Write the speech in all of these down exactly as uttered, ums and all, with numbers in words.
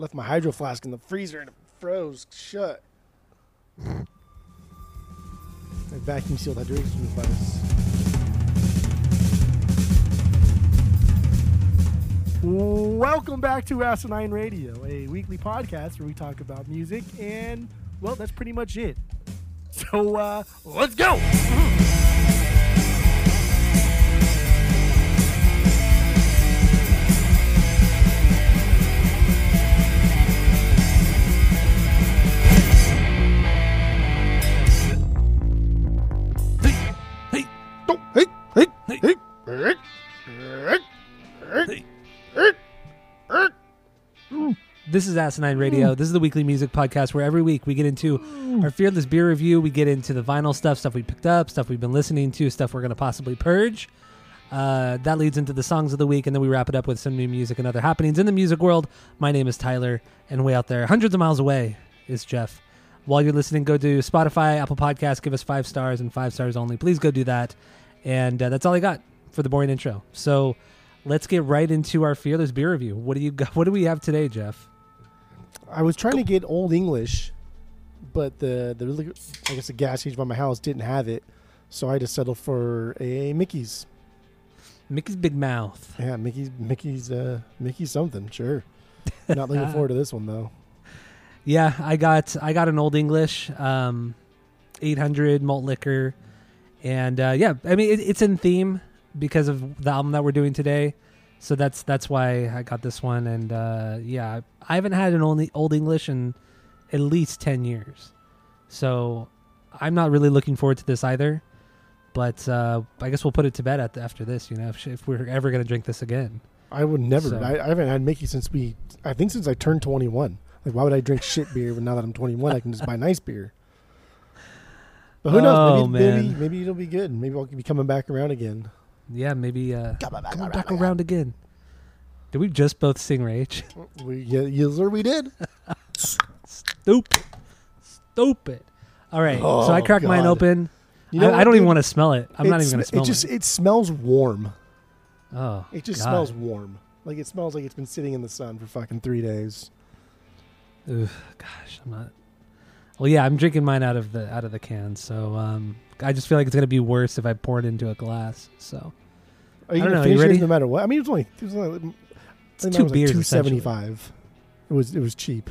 left my hydro flask in the freezer and it froze shut. I vacuum sealed hydration device. Welcome back to Asinine Radio, a weekly podcast where we talk about music, and well, that's pretty much it. So uh, let's go. This is Asinine Radio. This is the weekly music podcast where every week we get into our Fearless Beer Review. We get into the vinyl stuff, stuff we picked up, stuff we've been listening to, stuff we're going to possibly purge. Uh, that leads into the songs of the week, and then we wrap it up with some new music and other happenings in the music world. My name is Tyler, and way out there, hundreds of miles away, is Jeff. While you're listening, go to Spotify, Apple Podcasts, give us five stars and five stars only. Please go do that. And uh, that's all I got for the boring intro. So let's get right into our Fearless Beer Review. What do you got? What do we have today, Jeff? I was trying to get Old English, but the, the I guess the gas station by my house didn't have it, so I had to settle for a Mickey's. Mickey's Big Mouth. Yeah, Mickey's Mickey's uh, Mickey's something. Sure. Not looking forward to this one though. Yeah, I got I got an Old English, um, eight hundred malt liquor, and uh, yeah, I mean it, it's in theme because of the album that we're doing today. So that's that's why I got this one, and uh, yeah, I haven't had an only Old English in at least ten years, so I'm not really looking forward to this either. But uh, I guess we'll put it to bed at the, after this, you know, if, if we're ever going to drink this again. I would never. So. I, I haven't had Mickey since we, I think, since I turned twenty-one. Like, why would I drink shit beer? But now that I'm twenty-one, I can just buy nice beer. But who oh, knows? Maybe, man. maybe maybe it'll be good. Maybe I'll be coming back around again. Yeah, maybe uh, coming back, coming back around, around again. Did we just both sing Rage? We, yeah, yes, sir, we did. Stupid. Stupid. All right, oh, so I cracked God. mine open. You know I, I don't dude, even want to smell it. I'm not even going to smell it. Just, it smells warm. Oh, It just God. smells warm. Like, it smells like it's been sitting in the sun for fucking three days. Ugh, gosh, I'm not... Well, yeah, I'm drinking mine out of the out of the can, so um, I just feel like it's going to be worse if I pour it into a glass, so... Are you going to finish it no matter what? I mean, it was only, it was only it's two was beers, like two seventy-five. It was it was cheap.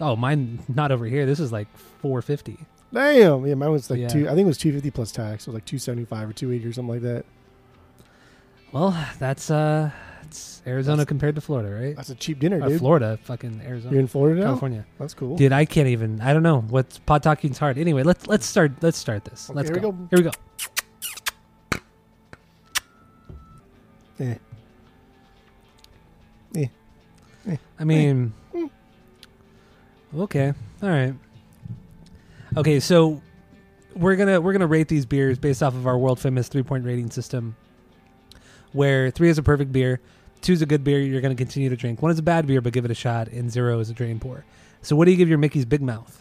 Oh, mine not over here. This is like four fifty. Damn, yeah, mine was like yeah. two. I think it was two fifty plus tax. It was like two seventy-five or two eighty or something like that. Well, that's uh, it's Arizona that's, compared to Florida, right? That's a cheap dinner, dude. Uh, Florida, fucking Arizona. You're in Florida now? California. That's cool, dude. I can't even. I don't know what's pot talking's hard. Anyway, let's let's start. Let's start this. Okay, let's here go. go. Here we go. Eh. Eh. Eh. I mean, eh. okay, all right, okay. So we're gonna we're gonna rate these beers based off of our world famous three point rating system, where three is a perfect beer, two is a good beer you're gonna continue to drink, one is a bad beer but give it a shot, and zero is a drain pour. So what do you give your Mickey's Big Mouth?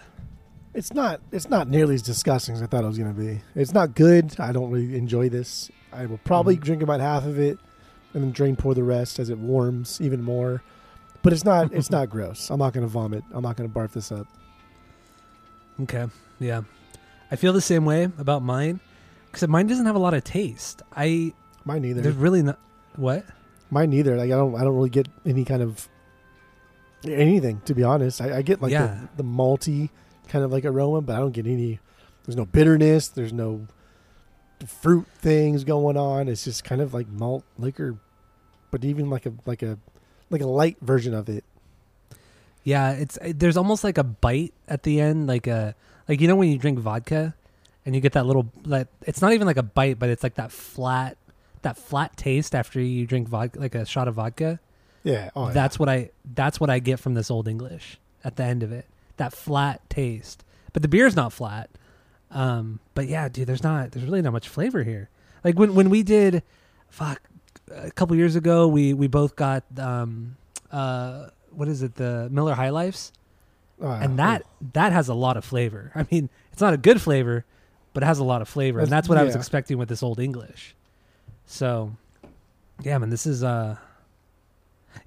It's not it's not nearly as disgusting as I thought it was gonna be. It's not good. I don't really enjoy this. I will probably mm-hmm. drink about half of it. And then drain pour the rest as it warms even more, but it's not it's not gross. I'm not going to vomit. I'm not going to barf this up. Okay, yeah, I feel the same way about mine because mine doesn't have a lot of taste. I mine neither. There's really not what mine neither. Like I don't I don't really get any kind of anything to be honest. I, I get like yeah. the, the malty kind of like aroma, but I don't get any. There's no bitterness. There's no fruit things going on. It's just kind of like malt liquor, but even like a like a like a light version of it. Yeah, it's it, there's almost like a bite at the end, like a like you know when you drink vodka and you get that little like it's not even like a bite, but it's like that flat that flat taste after you drink vodka, like a shot of vodka. Yeah, oh, that's yeah. what I that's what I get from this Old English at the end of it. That flat taste, but the beer's not flat. Um, but yeah, dude, there's not, there's really not much flavor here. Like when, when we did, fuck, a couple years ago, we, we both got, um, uh, what is it? The Miller High Lifes. Uh, and that, yeah. that has a lot of flavor. I mean, it's not a good flavor, but it has a lot of flavor. That's, and that's what yeah. I was expecting with this Old English. So yeah, man, this is, uh,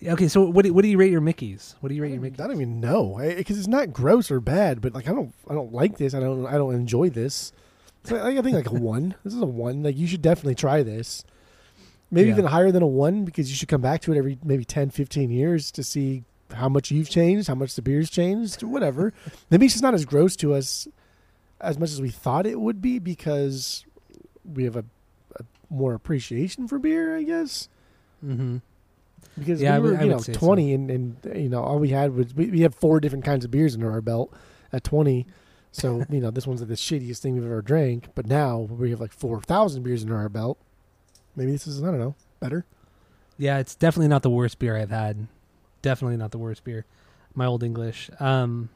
Okay, so what do, what do you rate your Mickeys? What do you rate your Mickeys? I don't even know, because it's not gross or bad, but like I don't I don't like this. I don't I don't enjoy this. So I, I think like a one. This is a one. Like you should definitely try this. Maybe yeah. even higher than a one, because you should come back to it every maybe ten, fifteen years to see how much you've changed, how much the beer's changed, whatever. Maybe it's just not as gross to us as much as we thought it would be, because we have a, a more appreciation for beer, I guess. Mm-hmm. Because yeah, we were, I would, you know, twenty, so. and, and you know, all we had was we, we had four different kinds of beers under our belt at twenty. So you know, this one's like the shittiest thing we've ever drank. But now we have like four thousand beers under our belt. Maybe this is, I don't know, better. Yeah, it's definitely not the worst beer I've had. Definitely not the worst beer. My Old English. Um,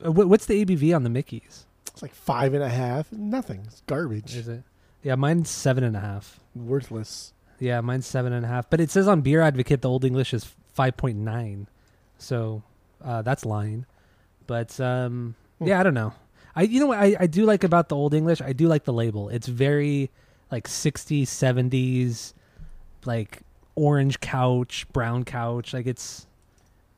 what, what's the A B V on the Mickey's? It's like five and a half. Nothing. It's garbage. Is it? Yeah, mine's seven and a half. Worthless. Yeah, mine's seven and a half. But it says on Beer Advocate the Old English is five point nine, so uh, that's lying. But um, hmm. yeah, I don't know. I you know what I, I do like about the Old English? I do like the label. It's very like sixties, seventies, like orange couch, brown couch. Like it's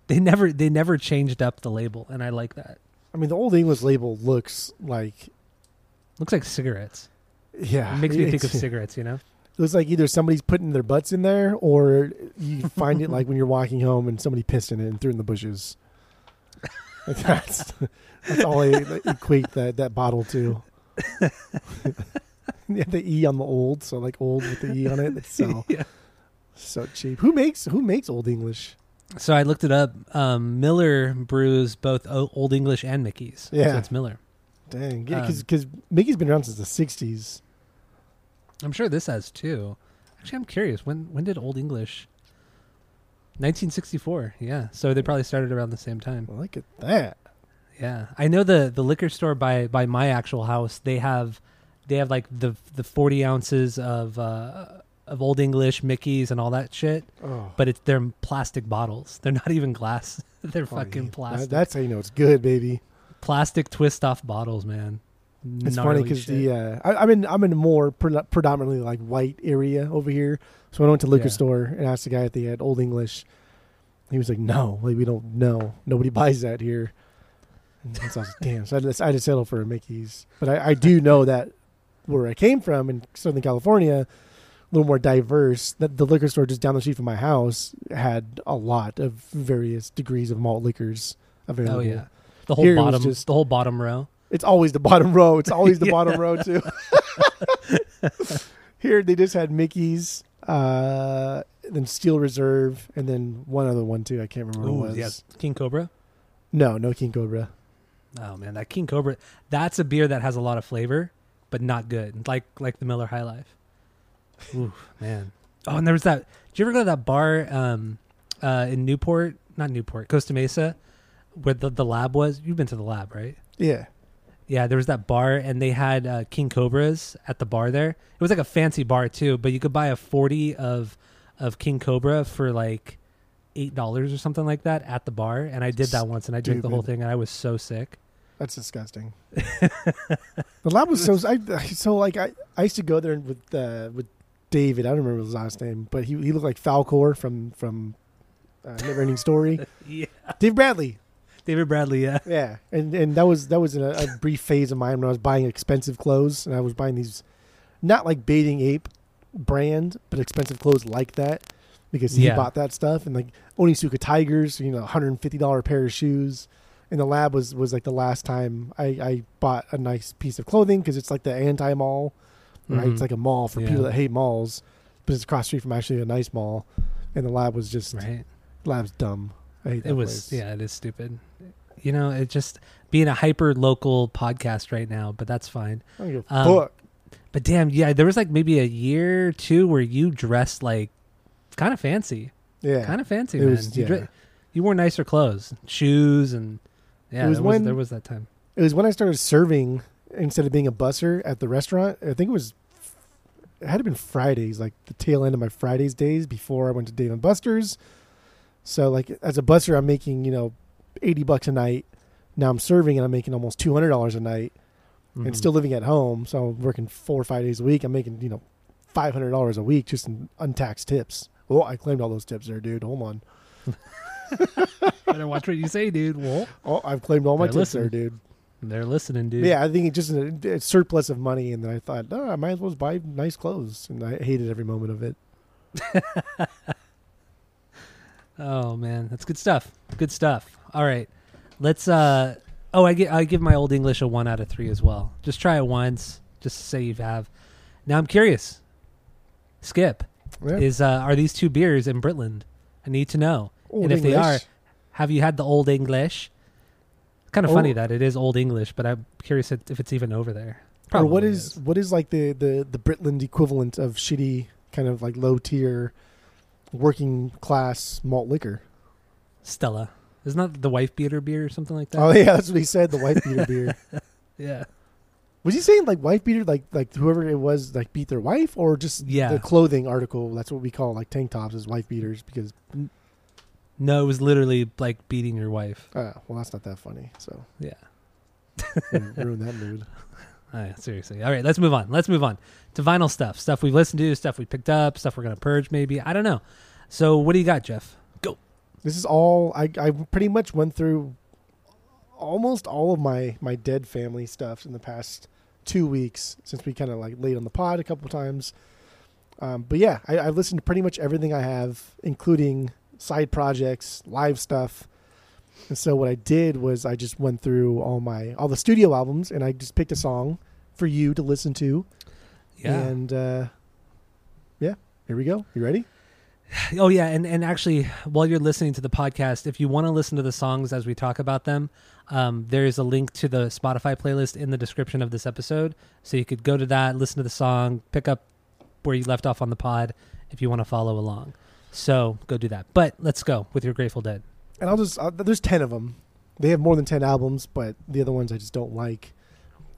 they never they never changed up the label, and I like that. I mean, the Old English label looks like looks like cigarettes. Yeah, it makes me think of cigarettes. You know. It was like either somebody's putting their butts in there, or you find it like when you're walking home and somebody pissed in it and threw it in the bushes. Like that's that's all I equate that, that bottle to. The E on the old, so like old with the E on it. So yeah. so cheap. Who makes who makes Old English? So I looked it up. Um, Miller brews both Old English and Mickey's. Yeah, so it's Miller. Dang, because yeah, because um, Mickey's been around since the sixties. I'm sure this has too. Actually, I'm curious. When when did Old English? nineteen sixty-four. Yeah. So they probably started around the same time. Well, look at that. Yeah. I know the, the liquor store by, by my actual house, they have they have like the the forty ounces of uh, of Old English, Mickey's, and all that shit. Oh. But it's they're plastic bottles. They're not even glass. They're oh, fucking yeah. plastic. That's how you know it's good, baby. Plastic twist off bottles, man. It's funny because the uh, I, I'm in I'm in a more pre- predominantly like white area over here, so I went to the liquor yeah. store and asked the guy if they had Old English. He was like, "No, like we don't know. Nobody buys that here." And so I was like, "Damn!" So I just, I just settled for a Mickey's. But I, I do know that where I came from in Southern California, a little more diverse. That the liquor store just down the street from my house had a lot of various degrees of malt liquors available. Oh yeah, the whole here bottom, just, the whole bottom row. It's always the bottom row. It's always the yeah. bottom row, too. Here, they just had Mickey's, uh, then Steel Reserve, and then one other one, too. I can't remember Ooh, what it was. Yes. King Cobra? No, no King Cobra. Oh, man, that King Cobra, that's a beer that has a lot of flavor, but not good, like like the Miller High Life. Ooh, man. Oh, and there was that. Did you ever go to that bar um, uh, in Newport? Not Newport, Costa Mesa, where the, the lab was? You've been to the lab, right? Yeah. Yeah, there was that bar, and they had uh, King Cobras at the bar there. It was like a fancy bar, too, but you could buy a forty of of King Cobra for like eight dollars or something like that at the bar, and I did that once, and I drank Stupid. the whole thing, and I was so sick. That's disgusting. The lab was so... I, so, like, I, I used to go there with uh, with David. I don't remember his last name, but he he looked like Falcor from, from uh, Never Ending Story. Yeah. Dave Bradley. David Bradley, yeah, yeah, and and that was that was in a, a brief phase of mine when I was buying expensive clothes, and I was buying these, not like Bathing Ape brand, but expensive clothes like that, because he yeah. bought that stuff, and like Onitsuka Tigers, you know, one hundred and fifty dollar pair of shoes, and the lab was was like the last time I, I bought a nice piece of clothing, because it's like the anti mall, right? Mm-hmm. It's like a mall for yeah. people that hate malls, but it's across the street from actually a nice mall, and the lab was just right. lab's dumb. I hate that it was place. Yeah, it is stupid. You know, it just being a hyper local podcast right now, but that's fine. I don't give a um, fuck. But damn, yeah, there was like maybe a year or two where you dressed like kind of fancy. Yeah. Kind of fancy, it man. Was, you, yeah. dre- you wore nicer clothes, shoes, and yeah, it was there, when, was, there was that time. It was when I started serving instead of being a busser at the restaurant. I think it was, it had to have been Fridays, like the tail end of my Fridays days before I went to Dave and Buster's. So like as a busser, I'm making, you know, eighty bucks a night. Now I'm serving and I'm making almost two hundred dollars a night, mm-hmm. and still living at home. So I'm working four or five days a week. I'm making, you know, five hundred dollars a week just in untaxed tips. Well, I claimed all those tips there, dude. Hold on. Better watch what you say, dude. Well, oh, I've claimed all my tips there, dude. They're listening, dude. Yeah, I think it's just a, a surplus of money, and then I thought, no, I might as well just buy nice clothes, and I hated every moment of it. Oh man, that's good stuff. Good stuff. All right, let's. Uh, oh, I get. I give my Old English a one out of three as well. Just try it once, just to say you have. Now I'm curious. Skip, yeah. is uh, are these two beers in Britland? I need to know. Old and if English. They are, have you had the Old English? It's kind of oh. funny that it is Old English, but I'm curious if it's even over there. Probably or what is, is what is like the, the, the Britland equivalent of shitty, kind of like low tier, working class malt liquor? Stella. Isn't that the wife beater beer or something like that? Oh yeah, that's what he said. The wife beater beer. Yeah. Was he saying like wife beater, like like whoever it was, like beat their wife, or just yeah. the clothing article? That's what we call like tank tops as wife beaters because. N- No, it was literally like beating your wife. Oh, uh, well, that's not that funny. So yeah, ruin that mood. All right, seriously. All right, let's move on. Let's move on to vinyl stuff. Stuff we've listened to. Stuff we picked up. Stuff we're gonna purge. Maybe I don't know. So what do you got, Jeff? Go. This is all. I I pretty much went through almost all of my my Dead family stuff in the past two weeks since we kind of like laid on the pod a couple times. Um, but yeah, I, I listened to pretty much everything I have, including side projects, live stuff. And so what I did was I just went through all my all the studio albums and I just picked a song for you to listen to. Yeah. And uh yeah, here we go. You ready? Oh yeah, and and actually while you're listening to the podcast, if you want to listen to the songs as we talk about them, um there is a link to the Spotify playlist in the description of this episode, so you could go to that, listen to the song, pick up where you left off on the pod if you want to follow along. So go do that. But let's go with your Grateful Dead. And I'll just, I'll, there's ten of them. They have more than ten albums, but the other ones I just don't like,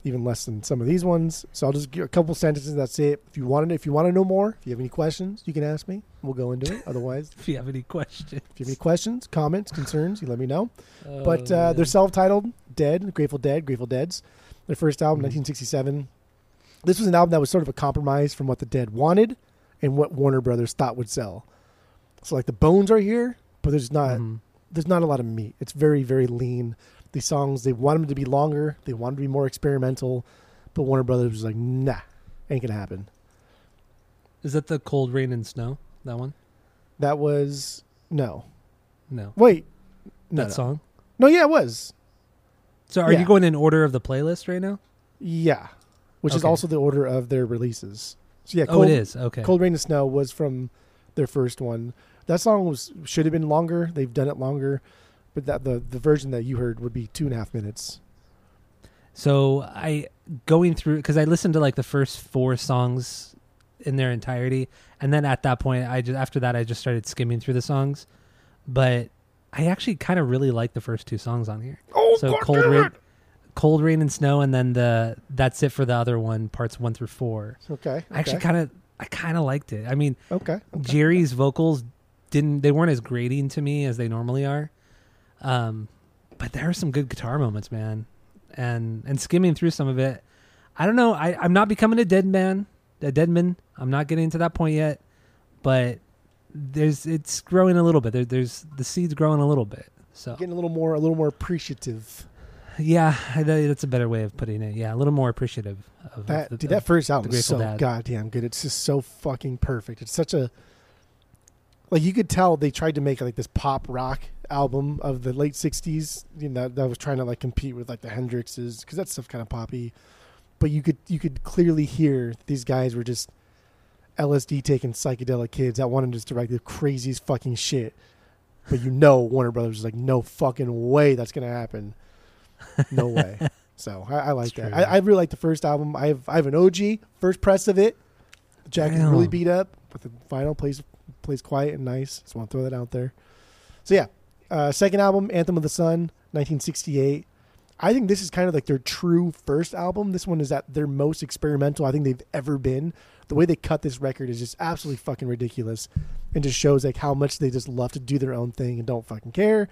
even less than some of these ones. So I'll just give a couple sentences. That's it. If you want to, if you want to know more, if you have any questions, you can ask me. We'll go into it. Otherwise, if you have any questions, if you have any questions, comments, concerns, you let me know. Oh, but uh, they're self-titled Dead, Grateful Dead, Grateful Deads. Their first album, mm-hmm. nineteen sixty-seven. This was an album that was sort of a compromise from what the Dead wanted and what Warner Brothers thought would sell. So like the bones are here, but there's not mm-hmm. there's not a lot of meat. It's very, very lean. These songs, they want them to be longer. They want them to be more experimental. But Warner Brothers was like, nah, ain't going to happen. Is that the Cold Rain and Snow, that one? That was, no. No. Wait. No, that no. song? No, yeah, it was. So are yeah. you going in order of the playlist right now? Yeah, which okay. is also the order of their releases. So yeah, Cold, oh, it is. Okay. Cold Rain and Snow was from their first one. That song was should have been longer. They've done it longer, but that the the version that you heard would be two and a half minutes. So I going through because I listened to like the first four songs in their entirety, and then at that point, I just after that I just started skimming through the songs. But I actually kind of really like the first two songs on here. Oh, so God Cold Rain, Cold Rain and Snow, and then the That's It for the other one, parts one through four. Okay, okay. I actually kind of. I kind of liked it. I mean, okay, okay, Jerry's okay. vocals didn't, they weren't as grating to me as they normally are. Um, but there are some good guitar moments, man. And, and skimming through some of it, I don't know. I, I'm not becoming a dead man, a dead man. I'm not getting to that point yet, but there's, it's growing a little bit. There, there's the seeds growing a little bit. So getting a little more, a little more appreciative. Yeah, that's a better way of putting it. Yeah, a little more appreciative of that. The, dude, that first album is so Dad. goddamn good. It's just so fucking perfect. It's such a like you could tell they tried to make like this pop rock album of the late sixties. You know, that, that was trying to like compete with like the Hendrixes because that stuff kind of poppy. But you could you could clearly hear these guys were just L S D taking psychedelic kids that wanted just to write the craziest fucking shit. But you know, Warner Brothers was like, no fucking way that's gonna happen. No way. So I, I like that. I, I really like the first album. I have I have an O G first press of it. The jacket is really beat up, but the vinyl plays plays quiet and nice. Just want to throw that out there. So yeah, uh, second album, Anthem of the Sun, nineteen sixty-eight. I think this is kind of like their true first album. This one is at their most experimental I think they've ever been. The way they cut this record is just absolutely fucking ridiculous, and just shows like how much they just love to do their own thing and don't fucking care.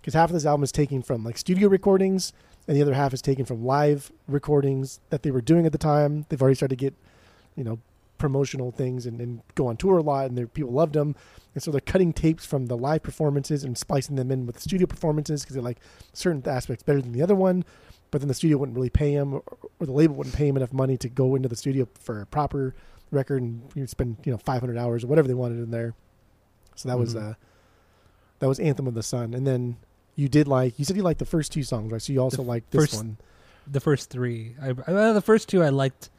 Because half of this album is taken from like studio recordings, and the other half is taken from live recordings that they were doing at the time. They've already started to get, you know, promotional things and, and go on tour a lot, and their people loved them. And so they're cutting tapes from the live performances and splicing them in with studio performances because they like certain aspects better than the other one. But then the studio wouldn't really pay him, or, or the label wouldn't pay him enough money to go into the studio for a proper record, and you'd spend, you know, five hundred hours or whatever they wanted in there. So that mm-hmm. was uh, that was Anthem of the Sun. And then you did like, you said you liked the first two songs, right? So you also the liked this first, one. The first three. I, I, the first two I liked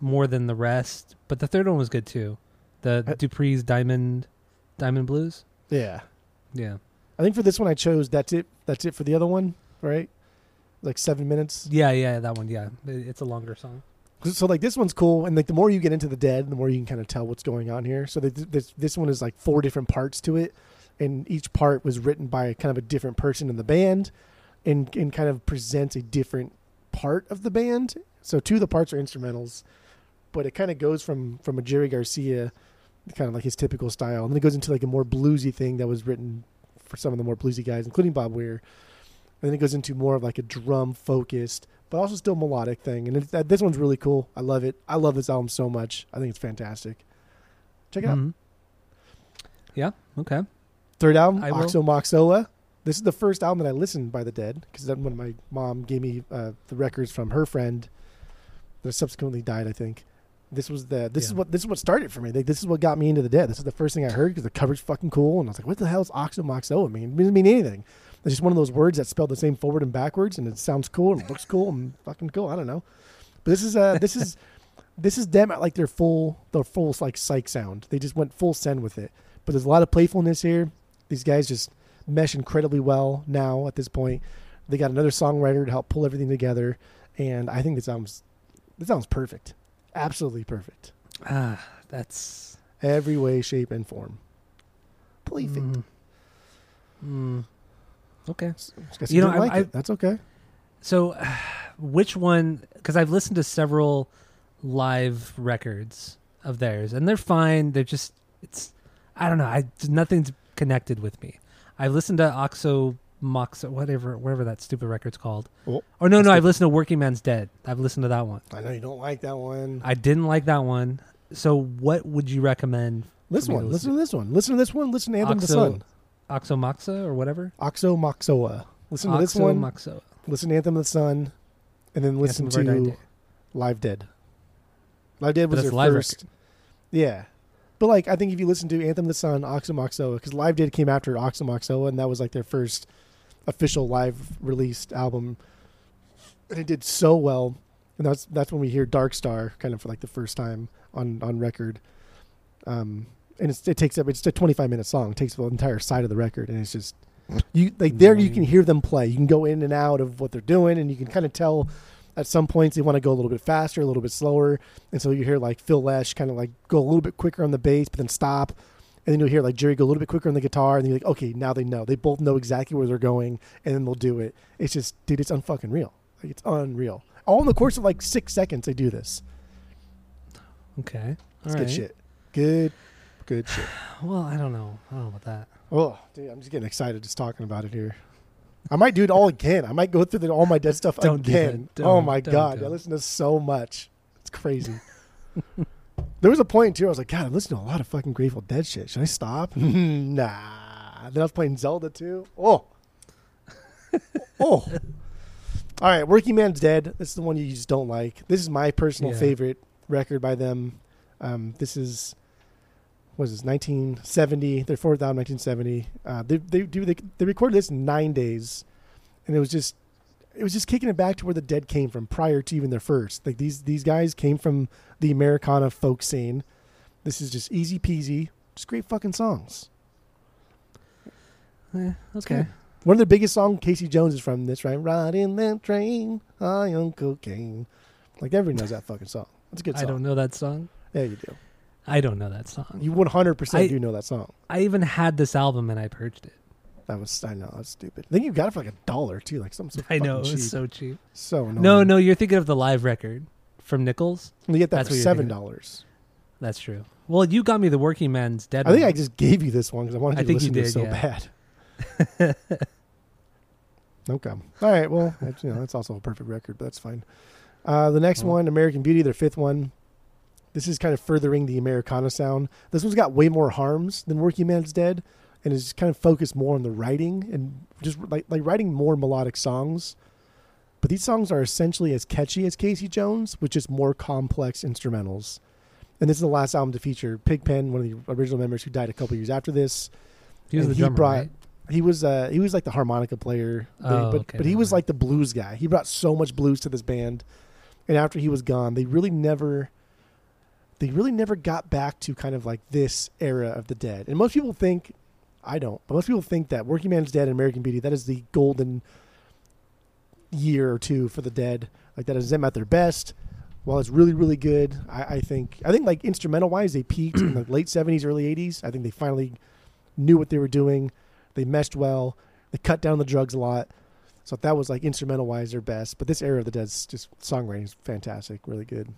more than the rest, but the third one was good too. The I, Dupree's Diamond Diamond Blues. Yeah. Yeah. I think for this one I chose That's It. That's It for the other one, right? Like seven minutes. Yeah, yeah, that one, yeah. It's a longer song. So, like, this one's cool, and, like, the more you get into the Dead, the more you can kind of tell what's going on here. So, this this one is, like, four different parts to it, and each part was written by kind of a different person in the band and, and kind of presents a different part of the band. So, two of the parts are instrumentals, but it kind of goes from, from a Jerry Garcia, kind of like his typical style, and then it goes into, like, a more bluesy thing that was written for some of the more bluesy guys, including Bob Weir. And then it goes into more of, like, a drum-focused but also still melodic thing. And it's, uh, this one's really cool. I love it. I love this album so much. I think it's fantastic. Check it mm-hmm. out. Yeah. Okay. Third album, I Oxo Moxoa. This is the first album that I listened by the Dead, because then when my mom gave me uh, the records from her friend that subsequently died, I think this was the, this yeah. is what, this is what started for me. Like, this is what got me into the Dead. This is the first thing I heard because the cover's fucking cool. And I was like, what the hell is Oxo Moxoa mean? It doesn't mean anything. It's just one of those words that's spelled the same forward and backwards, and it sounds cool and it looks cool and fucking cool. I don't know, but this is uh this is this is them at like their full their full like psych sound. They just went full send with it. But there's a lot of playfulness here. These guys just mesh incredibly well now at this point. They got another songwriter to help pull everything together, and I think this sounds this sounds perfect, absolutely perfect. Ah, that's every way, shape, and form. Perfect. Mm. Mm. Okay. You know, I like I, it. That's okay. So uh, which one, because I've listened to several live records of theirs and they're fine. They're just, it's, I don't know. I, nothing's connected with me. I've listened to Oxo Moxo, whatever, wherever that stupid record's called. Well, or no, no, I've listened to Working Man's Dead. I've listened to that one. I know you don't like that one. I didn't like that one. So what would you recommend? This one, listen, listen to this one, listen to this one, listen to Anthem of the Sun. Oxo Moxoa or whatever? Oxo Moxoa. Listen Oxo to this one. Moxoa. Listen to Anthem of the Sun, and then listen Anthem to Live Dead. Live Dead was their first. Record. Yeah. But, like, I think if you listen to Anthem of the Sun, Oxo Moxoa, because Live Dead came after Oxo Moxoa, and that was, like, their first official live-released album. And it did so well. And that's that's when we hear Dark Star kind of for, like, the first time on, on record. Um... And it's, it takes up, it's a twenty-five minute song. It takes the entire side of the record. And it's just, you like there, you can hear them play. You can go in and out of what they're doing. And you can kind of tell at some points they want to go a little bit faster, a little bit slower. And so you hear like Phil Lesh kind of like go a little bit quicker on the bass, but then stop. And then you'll hear like Jerry go a little bit quicker on the guitar. And then you're like, okay, now they know. They both know exactly where they're going. And then they'll do it. It's just, dude, it's unfucking real. Like, it's unreal. All in the course of like six seconds, they do this. Okay. That's good shit. Good. Good shit. Well, I don't know. I don't know about that. Oh, dude, I'm just getting excited just talking about it here. I might do it all again. I might go through the, all my Dead stuff don't again. Do oh, my don't, God. Don't. I listen to so much. It's crazy. There was a point, too, I was like, God, I listen to a lot of fucking Grateful Dead shit. Should I stop? Nah. Then I was playing Zelda, too. Oh. Oh. All right, Working Man's Dead. This is the one you just don't like. This is my personal yeah. favorite record by them. Um, this is... What is this, nineteen seventy? Their fourth album, nineteen seventy. Uh, they they do they, they recorded this in nine days, and it was just it was just kicking it back to where the Dead came from prior to even their first. Like these these guys came from the Americana folk scene. This is just easy peasy, just great fucking songs. Yeah, okay. okay. One of their biggest songs, Casey Jones, is from this, right? Riding that train, high on cocaine. Like everyone knows that fucking song. That's a good song. I don't know that song. Yeah, you do. I don't know that song. You one hundred percent I, do know that song. I even had this album and I purged it. That was, I know, that's stupid. I think you got it for like a dollar too, like something so I know, it was so cheap. So annoying. No, no, you're thinking of the live record from Nichols. You get that that's for seven dollars. That's true. Well, you got me the Working Man's Dead. I think one. I just gave you this one because I wanted I to listen did, to it so yeah. bad. Okay. All right, well, that's, you know, that's also a perfect record, but that's fine. Uh, the next oh. one, American Beauty, their fifth one. This is kind of furthering the Americana sound. This one's got way more harms than Working Man's Dead, and is kind of focused more on the writing and just like like writing more melodic songs. But these songs are essentially as catchy as Casey Jones, with just more complex instrumentals. And this is the last album to feature Pigpen, one of the original members who died a couple years after this. He was and the drummer, he brought, right? He was, uh, he was like the harmonica player, oh, but, okay, but he was like the blues guy. He brought so much blues to this band. And after he was gone, they really never... They really never got back to kind of like this era of the Dead. And most people think, I don't, but most people think that Working Man's Dead and American Beauty, that is the golden year or two for the Dead. Like that is them at their best. While it's really, really good, I, I think, I think like instrumental wise, they peaked in the late seventies, early eighties. I think they finally knew what they were doing. They meshed well. They cut down the drugs a lot. So that was like instrumental wise their best. But this era of the Dead's just songwriting is fantastic, really good.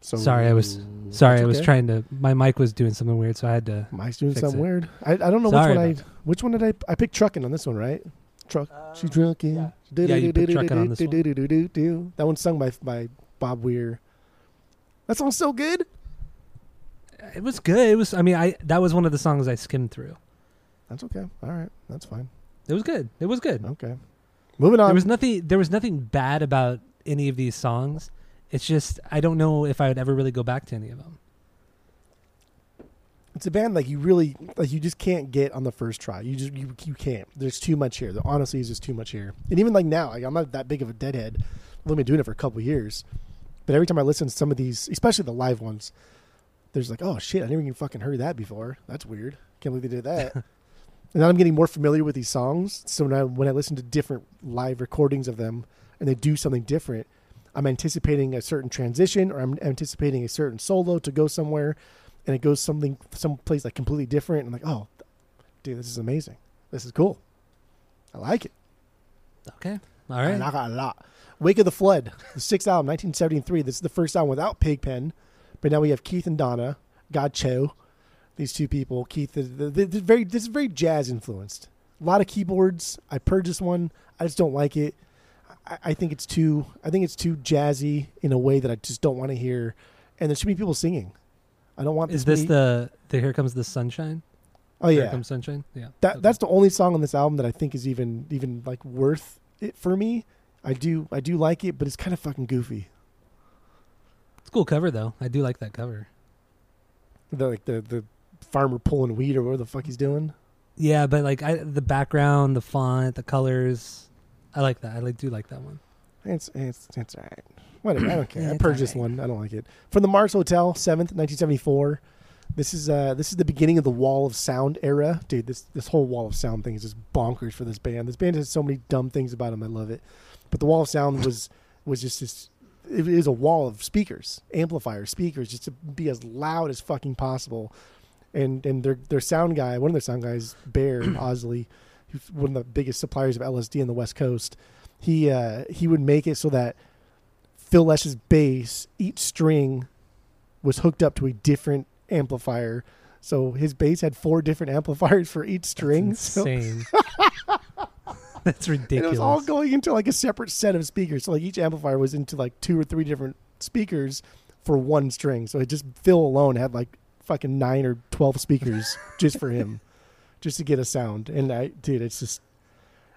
So, sorry, I was sorry. Okay. I was trying to. My mic was doing something weird, so I had to. Mike's doing something it. weird. I, I don't know sorry which one I. That. Which one did I? I picked Truckin' on this one, right? Truck. Um, She's drunkin'. Yeah, do, yeah do, you do, picked do, Truckin' on this do, one. Do, do, do, do. That one's sung by by Bob Weir. That song's so good. It was good. It was. I mean, I that was one of the songs I skimmed through. That's okay. All right. That's fine. It was good. It was good. Okay. Moving on. There was nothing. There was nothing bad about any of these songs. It's just, I don't know if I would ever really go back to any of them. It's a band like you really, like you just can't get on the first try. You just, you, you can't. There's too much here. There honestly is just too much here. And even like now, like I'm not that big of a Deadhead. I've only been doing it for a couple of years. But every time I listen to some of these, especially the live ones, there's like, oh shit, I never even fucking heard that before. That's weird. Can't believe they did that. And now I'm getting more familiar with these songs. So when I, when I listen to different live recordings of them and they do something different, I'm anticipating a certain transition, or I'm anticipating a certain solo to go somewhere, and it goes something someplace like completely different. And I'm like, oh, dude, this is amazing. This is cool. I like it. Okay. All right. I got a lot. Wake of the Flood, the sixth album, nineteen seventy-three. This is the first album without Pigpen, but now we have Keith and Donna, God Cho, these two people. Keith is the, the, the very, this is very jazz influenced. A lot of keyboards. I purged this one. I just don't like it. I think it's too. I think it's too jazzy in a way that I just don't want to hear, and there should be people singing. I don't want. Is this, this the the Here Comes the Sunshine? Oh yeah, Here Comes Sunshine. Yeah, that okay. that's the only song on this album that I think is even even like worth it for me. I do I do like it, but it's kind of fucking goofy. It's a cool cover though. I do like that cover. The like the the farmer pulling wheat or whatever the fuck he's doing. Yeah, but like I, the background, the font, the colors. I like that. I like, do like that one. It's it's it's all right. Whatever. I don't care. Yeah, I purged this right. one. I don't like it. From the Mars Hotel, seventh, nineteen seventy four. This is uh this is the beginning of the Wall of Sound era, dude. This this whole Wall of Sound thing is just bonkers for this band. This band has so many dumb things about them. I love it. But the Wall of Sound was was just this. It is a wall of speakers, amplifiers, speakers, just to be as loud as fucking possible. And and their their sound guy, one of their sound guys, Bear Osley, one of the biggest suppliers of L S D in the West Coast, he uh, he would make it so that Phil Lesh's bass, each string was hooked up to a different amplifier. So his bass had four different amplifiers for each string. That's insane. So that's ridiculous. And it was all going into like a separate set of speakers. So like each amplifier was into like two or three different speakers for one string. So it just, Phil alone had like fucking nine or twelve speakers just for him. Just to get a sound. And I, dude, it's just,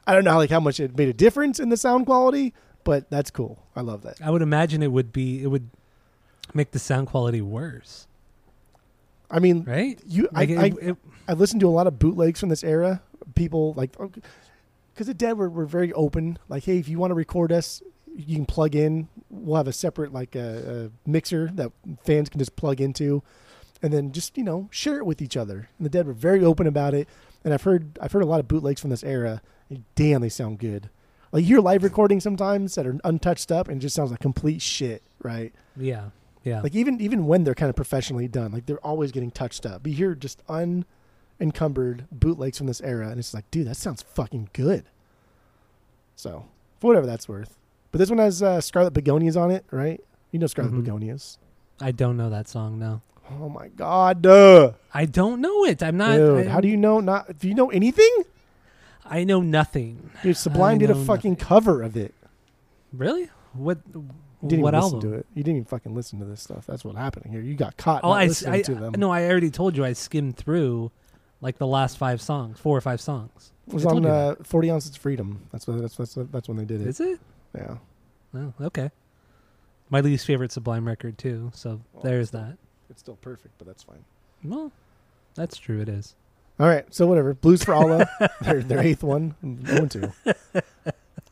I don't know like how much it made a difference in the sound quality, but that's cool. I love that. I would imagine it would be, it would make the sound quality worse. I mean, right? You, like I, it, I, it, it, I listened to a lot of bootlegs from this era. People like, because the Dead were, were very open. Like, hey, if you want to record us, you can plug in. We'll have a separate like a, a mixer that fans can just plug into. And then just, you know, share it with each other. And the Dead were very open about it. And I've heard I've heard a lot of bootlegs from this era. And damn, they sound good. Like you hear live recordings sometimes that are untouched up and it just sounds like complete shit, right? Yeah, yeah. Like even even when they're kind of professionally done, like they're always getting touched up. But you hear just unencumbered bootlegs from this era, and it's like, dude, that sounds fucking good. So for whatever that's worth. But this one has uh, Scarlet Begonias on it, right? You know Scarlet mm-hmm. Begonias. I don't know that song, no. Oh my God! Duh. I don't know it. I'm not. Dude, I, how do you know? Not do you know anything? I know nothing. Dude, Sublime did a fucking nothing. cover of it. Really? What? You didn't what even album? Listen to it. You didn't even fucking listen to this stuff. That's what happened here. You got caught oh, not I, listening I, to them. No, I already told you I skimmed through like the last five songs, four or five songs. It was I on uh, forty Ounces of Freedom. That's what, that's that's that's when they did it. Is it? Yeah. Oh, okay. My least favorite Sublime record too. So well, there's that. It's still perfect, but that's fine. Well, that's true. It is. All right. So whatever. Blues for Allah. their their eighth one. Going to.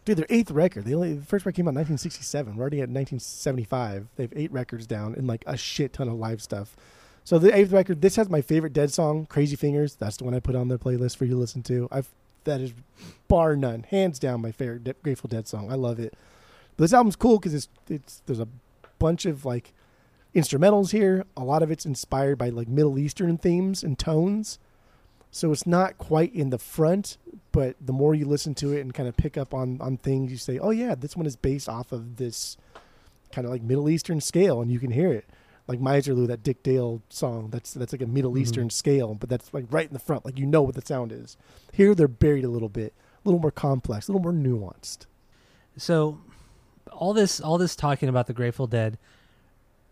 Dude, their eighth record. They only the first record came out in nineteen sixty-seven. We're already at nineteen seventy-five. They have eight records down and like a shit ton of live stuff. So the eighth record. This has my favorite Dead song, "Crazy Fingers." That's the one I put on their playlist for you to listen to. I've that is bar none, hands down, my favorite De- Grateful Dead song. I love it. But this album's cool because it's it's there's a bunch of like instrumentals here. A lot of it's inspired by like Middle Eastern themes and tones. So it's not quite in the front, but the more you listen to it and kind of pick up on, on things, you say, oh, yeah, this one is based off of this kind of like Middle Eastern scale, and you can hear it. Like Miserlou, that Dick Dale song, that's that's like a Middle Eastern mm-hmm. scale, but that's like right in the front. Like you know what the sound is. Here they're buried a little bit, a little more complex, a little more nuanced. So all this all this talking about the Grateful Dead,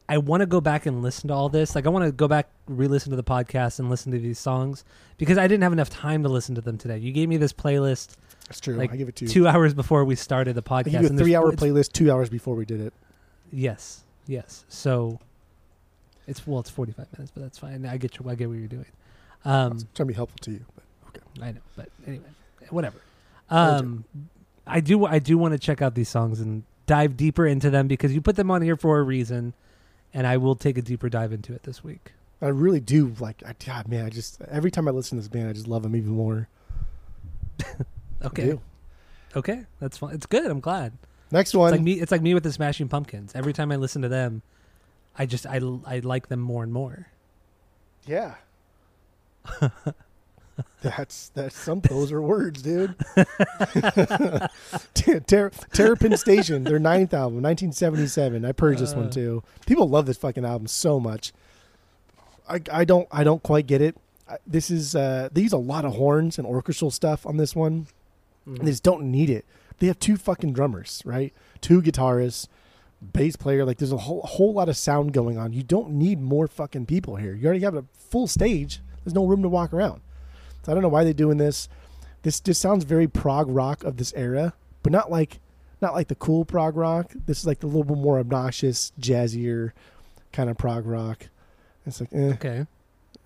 I want to go back and listen to all this. Like I want to go back, re-listen to the podcast and listen to these songs because I didn't have enough time to listen to them today. You gave me this playlist. That's true. Like I give it to you. Two hours before we started the podcast. You gave a three-hour playlist two hours before we did it. Yes. Yes. So it's well, it's forty-five minutes, but that's fine. I get you. I get what you're doing. Um, I'm trying to be helpful to you, but okay. I know, but anyway, whatever. Um, I do. I do want to check out these songs and dive deeper into them because you put them on here for a reason. And I will take a deeper dive into it this week. I really do. Like, I, God, man, I just, every time I listen to this band, I just love them even more. Okay. Okay. That's fine. It's good. I'm glad. Next one. It's like me, it's like me with the Smashing Pumpkins. Every time I listen to them, I just, I, I like them more and more. Yeah. That's that's some those are words, dude. Ter- Ter- Terrapin Station, their ninth album, nineteen seventy-seven. I purged uh, this one too. People love this fucking album so much. I I don't I don't quite get it. I, this is uh, they use a lot of horns and orchestral stuff on this one. Mm-hmm. They just don't need it. They have two fucking drummers, right? Two guitarists, bass player. Like there's a whole whole lot of sound going on. You don't need more fucking people here. You already have a full stage. There's no room to walk around. So I don't know why they're doing this. This just sounds very prog rock of this era, but not like not like the cool prog rock. This is like the little bit more obnoxious, jazzier kind of prog rock. It's like, eh, okay,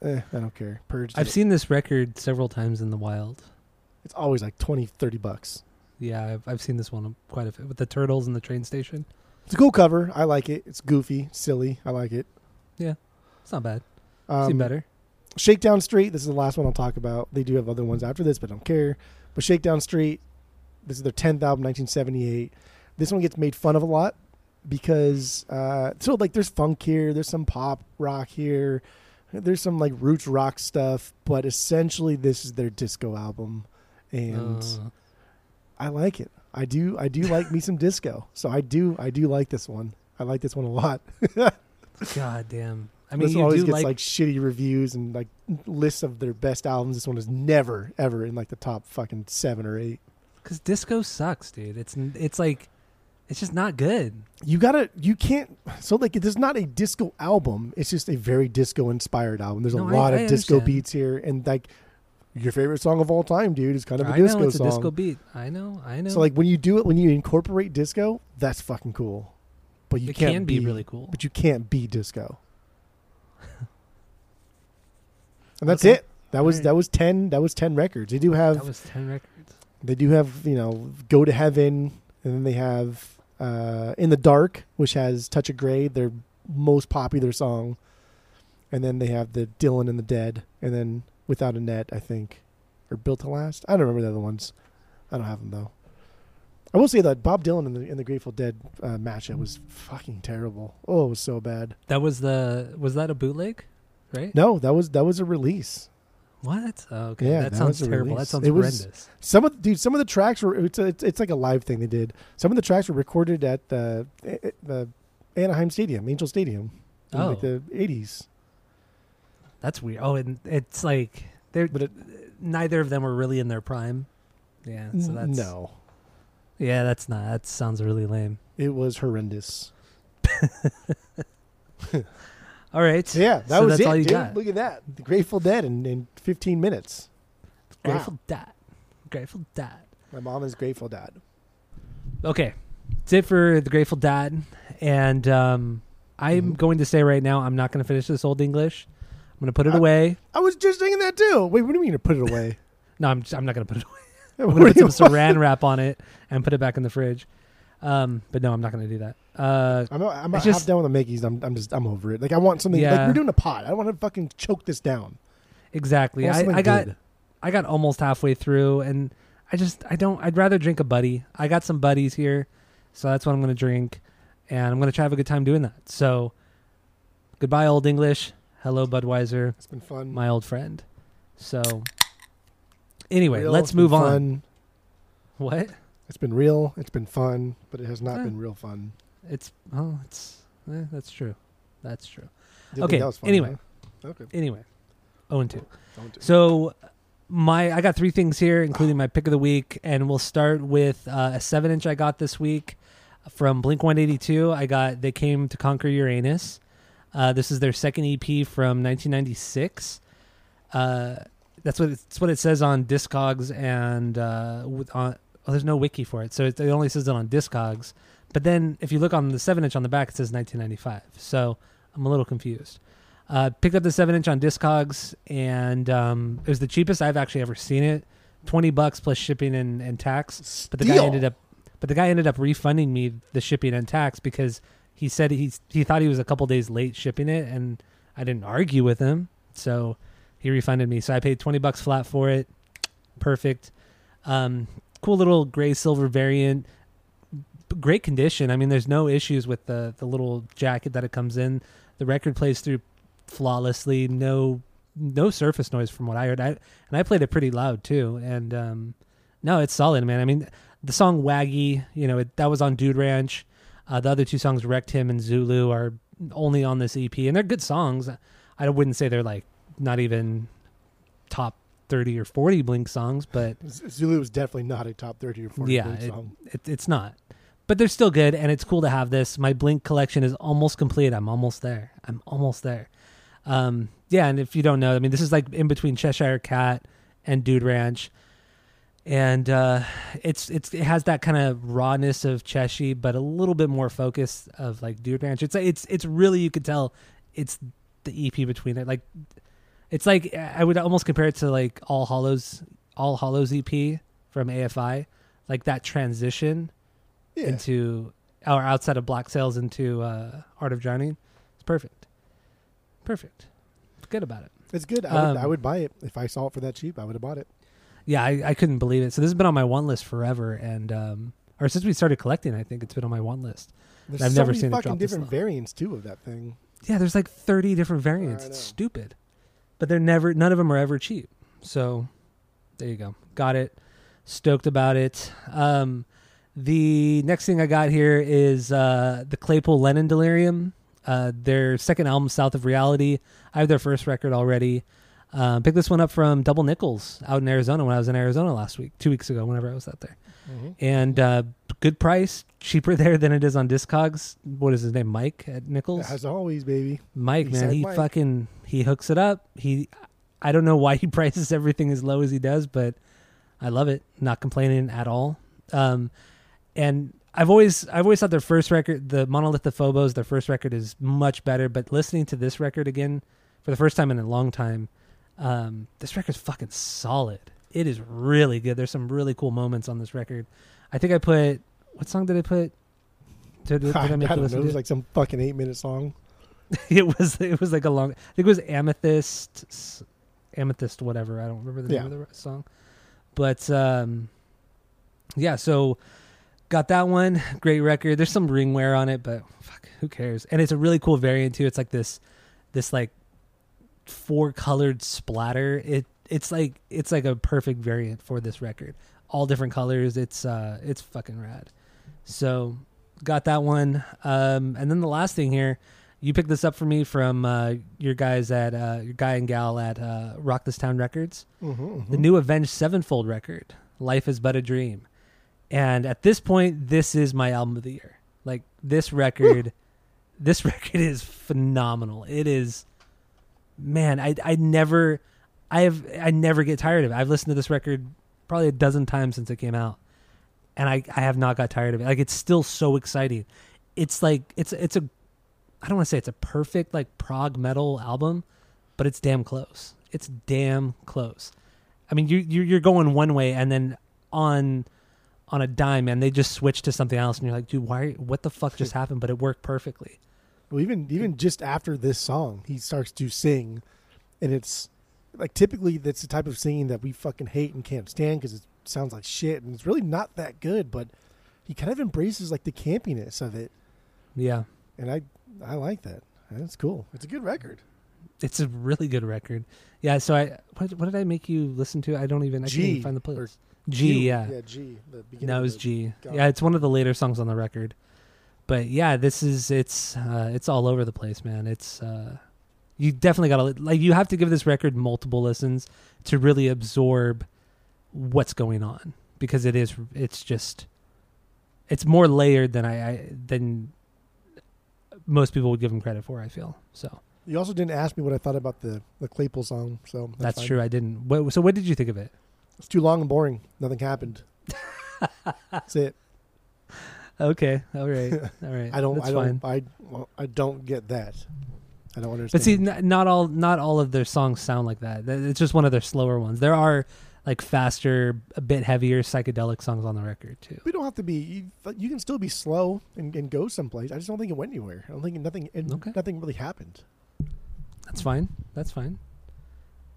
eh, I don't care. Purged I've it. Seen this record several times in the wild. It's always like twenty, thirty bucks. Yeah, I've, I've seen this one quite a bit with the turtles and the train station. It's a cool cover. I like it. It's goofy, silly. I like it. Yeah, it's not bad. Um, Seen better. Shakedown Street, this is the last one I'll talk about. They do have other ones after this, but I don't care. But Shakedown Street, this is their tenth album, nineteen seventy-eight. This one gets made fun of a lot because, uh, so like there's funk here, there's some pop rock here, there's some like roots rock stuff, but essentially this is their disco album. And uh. I like it. I do, I do like me some disco. So I do, I do like this one. I like this one a lot. God damn. I mean, this one always gets like, like shitty reviews and like lists of their best albums. This one is never, ever in like the top fucking seven or eight. Because disco sucks, dude. It's it's like, it's just not good. You gotta, you can't. So like, it is not a disco album. It's just a very disco inspired album. There's no, a lot I, of I disco understand. Beats here, and like your favorite song of all time, dude, is kind of a I disco know, it's song. It's a disco beat. I know, I know. So like when you do it, when you incorporate disco, that's fucking cool. But you it can't can be, be really cool. But you can't be disco. And that's okay. it. That was right. that was ten. That was ten records. They do have. That was ten records. They do have you know Go to Heaven, and then they have uh, In the Dark, which has Touch of Grey, their most popular song, and then they have the Dylan and the Dead, and then Without a Net, I think, or Built to Last. I don't remember the other ones. I don't have them though. I will say that Bob Dylan and the, and the Grateful Dead uh, matchup was fucking terrible. Oh, it was so bad. That was the was that a bootleg? Right? No, that was that was a release. What? Oh, okay, yeah, that, that sounds terrible. Release. That sounds it horrendous. Was, some of dude, some of the tracks were it's, a, it's it's like a live thing they did. Some of the tracks were recorded at the, at the Anaheim Stadium, Angel Stadium, in oh. like the eighties. That's weird. Oh, and it's like they're but it, neither of them were really in their prime. Yeah. So that's, no. Yeah, that's not. That sounds really lame. It was horrendous. All right. So yeah, that so was that's it, all you dude. Got. Look at that. The Grateful Dead in, in fifteen minutes. Wow. Grateful Dad. Grateful Dad. My mom is Grateful Dad. Okay. That's it for the Grateful Dad. And um, I'm mm-hmm. going to say right now, I'm not going to finish this Old English. I'm going to put it I, away. I was just thinking that too. Wait, what do you mean to put it away? No, I'm, just, I'm not going to put it away. I'm going to put some saran wrap on it and put it back in the fridge. Um, but no, I'm not going to do that. Uh, I'm, I'm, I'm just, half down with the Mickey's. I'm, I'm just, I'm over it. Like I want something. Yeah. Like we're doing a pot. I don't want to fucking choke this down. Exactly. I, I, I got, good. I got almost halfway through, and I just, I don't. I'd rather drink a buddy. I got some buddies here, so that's what I'm going to drink, and I'm going to try to have a good time doing that. So, goodbye, Old English. Hello, Budweiser. It's been fun, my old friend. So, anyway, real, let's move on. Fun. What? It's been real. It's been fun, but it has not eh. been real fun. It's oh, it's eh, that's true, that's true. Didn't okay. That was fun, anyway, huh? okay. Anyway, oh and two. Oh, and two. So my I got three things here, including oh. my pick of the week, and we'll start with uh, a seven inch I got this week from Blink one eighty-two. I got They Came to Conquer Uranus. Uh, this is their second E P from nineteen ninety-six. Uh, that's what it, that's what it says on Discogs and uh, with on. Oh, there's no wiki for it, so it, it only says it on Discogs. But then if you look on the seven inch on the back, it says nineteen ninety-five. So I'm a little confused. Uh, picked up the seven inch on Discogs, and um, it was the cheapest I've actually ever seen it. twenty bucks plus shipping and, and tax. But the Steal. guy ended up but the guy ended up refunding me the shipping and tax because he said he he thought he was a couple days late shipping it, and I didn't argue with him. So he refunded me. So I paid twenty bucks flat for it. Perfect. Um, cool little gray silver variant. Great condition. I mean, there's no issues with the the little jacket that it comes in. The record plays through flawlessly. No no surface noise from what I heard. I, and I played it pretty loud too. And um, no, it's solid, man. I mean, the song Waggy, you know, it, that was on Dude Ranch. Uh, the other two songs, Wrecked Him and Zulu, are only on this E P. And they're good songs. I wouldn't say they're like not even top thirty or forty Blink songs, but... Zulu was definitely not a top thirty or forty yeah, Blink song. It, it, it's not. But they're still good, and it's cool to have this. My Blink collection is almost complete. I'm almost there. I'm almost there. Um, yeah, and if you don't know, I mean, this is like in between Cheshire Cat and Dude Ranch. And uh, it's it's it has that kind of rawness of Cheshire, but a little bit more focus of like Dude Ranch. It's it's it's really, you could tell, it's the E P between it. Like, it's like, I would almost compare it to like All Hallows, All Hallows E P from A F I. Like that transition... Yeah. Into or outside of Black Sails into uh, Art of Drowning, it's perfect, perfect. It's good about it. It's good. I would, um, I would buy it if I saw it for that cheap. I would have bought it. Yeah, I, I couldn't believe it. So this has been on my want list forever, and um, or since we started collecting, I think it's been on my want list. There's I've so never many seen fucking it drop different this variants too of that thing. Yeah, there's like thirty different variants. It's stupid, but they're never. None of them are ever cheap. So there you go. Got it. Stoked about it. Um, The next thing I got here is uh, the Claypool Lennon Delirium, uh, their second album, South of Reality. I have their first record already. Uh, picked this one up from Double Nickels out in Arizona when I was in Arizona last week, two weeks ago, whenever I was out there. Mm-hmm. And uh, good price, cheaper there than it is on Discogs. What is his name, Mike at Nickels? As always, baby. Mike, man, he Mike. fucking, he hooks it up. He, I don't know why he prices everything as low as he does, but I love it. Not complaining at all. Um And I've always I've always thought their first record, the Monolithophobos, their first record is much better. But listening to this record again for the first time in a long time, um, this record's fucking solid. It is really good. There's some really cool moments on this record. I think I put... What song did I put? Did, did I, make I don't know. It was like some fucking eight-minute song. it was It was like a long... I think it was Amethyst... Amethyst whatever. I don't remember the yeah. name of the song. But, um, yeah, so... Got that one. Great record. There's some ring wear on it, but fuck, who cares? And it's a really cool variant too. It's like this, this like four colored splatter. It it's like it's like a perfect variant for this record. All different colors. It's uh it's fucking rad. So got that one. Um, and then the last thing here, you picked this up for me from uh, your guys at uh, your guy and gal at uh, Rock This Town Records. Mm-hmm, mm-hmm. The new Avenged Sevenfold record, Life is But a Dream. And at this point, this is my album of the year. Like, this record this record is phenomenal. It is, man, I I never, I have I never get tired of it. I've listened to this record probably a dozen times since it came out, and I, I have not got tired of it. Like, it's still so exciting. It's like, it's it's a, I don't want to say it's a perfect like prog metal album, but it's damn close. It's damn close. I mean, you, you you're going one way, and then on on a dime, and they just switch to something else, and you're like, dude, why? What the fuck just happened? But it worked perfectly. Well, even even just after this song, he starts to sing, and it's like, typically that's the type of singing that we fucking hate and can't stand because it sounds like shit, and it's really not that good. But he kind of embraces like the campiness of it. Yeah, and I I like that. That's cool. It's a good record. It's a really good record. Yeah. So I, what, what did I make you listen to? I don't even. I G, can't even find the playlist. G, G. Yeah. Yeah. G. The beginning. No, it was G. God. Yeah, it's one of the later songs on the record. But yeah, this is it's uh, it's all over the place, man. It's uh, you definitely gotta like you have to give this record multiple listens to really absorb what's going on, because it is it's just it's more layered than I, I than most people would give him credit for. I feel so. You also didn't ask me what I thought about the, the Claypool song, so that's, that's true. I didn't. What, so what did you think of it? It's too long and boring. Nothing happened. That's it. Okay. All right. All right. I don't. That's I don't. Fine. I I don't get that. I don't understand. But see, n- not all not all of their songs sound like that. It's just one of their slower ones. There are like faster, a bit heavier psychedelic songs on the record too. We don't have to be. You, you can still be slow and, and go someplace. I just don't think it went anywhere. I don't think nothing. It, okay. Nothing really happened. That's fine. That's fine.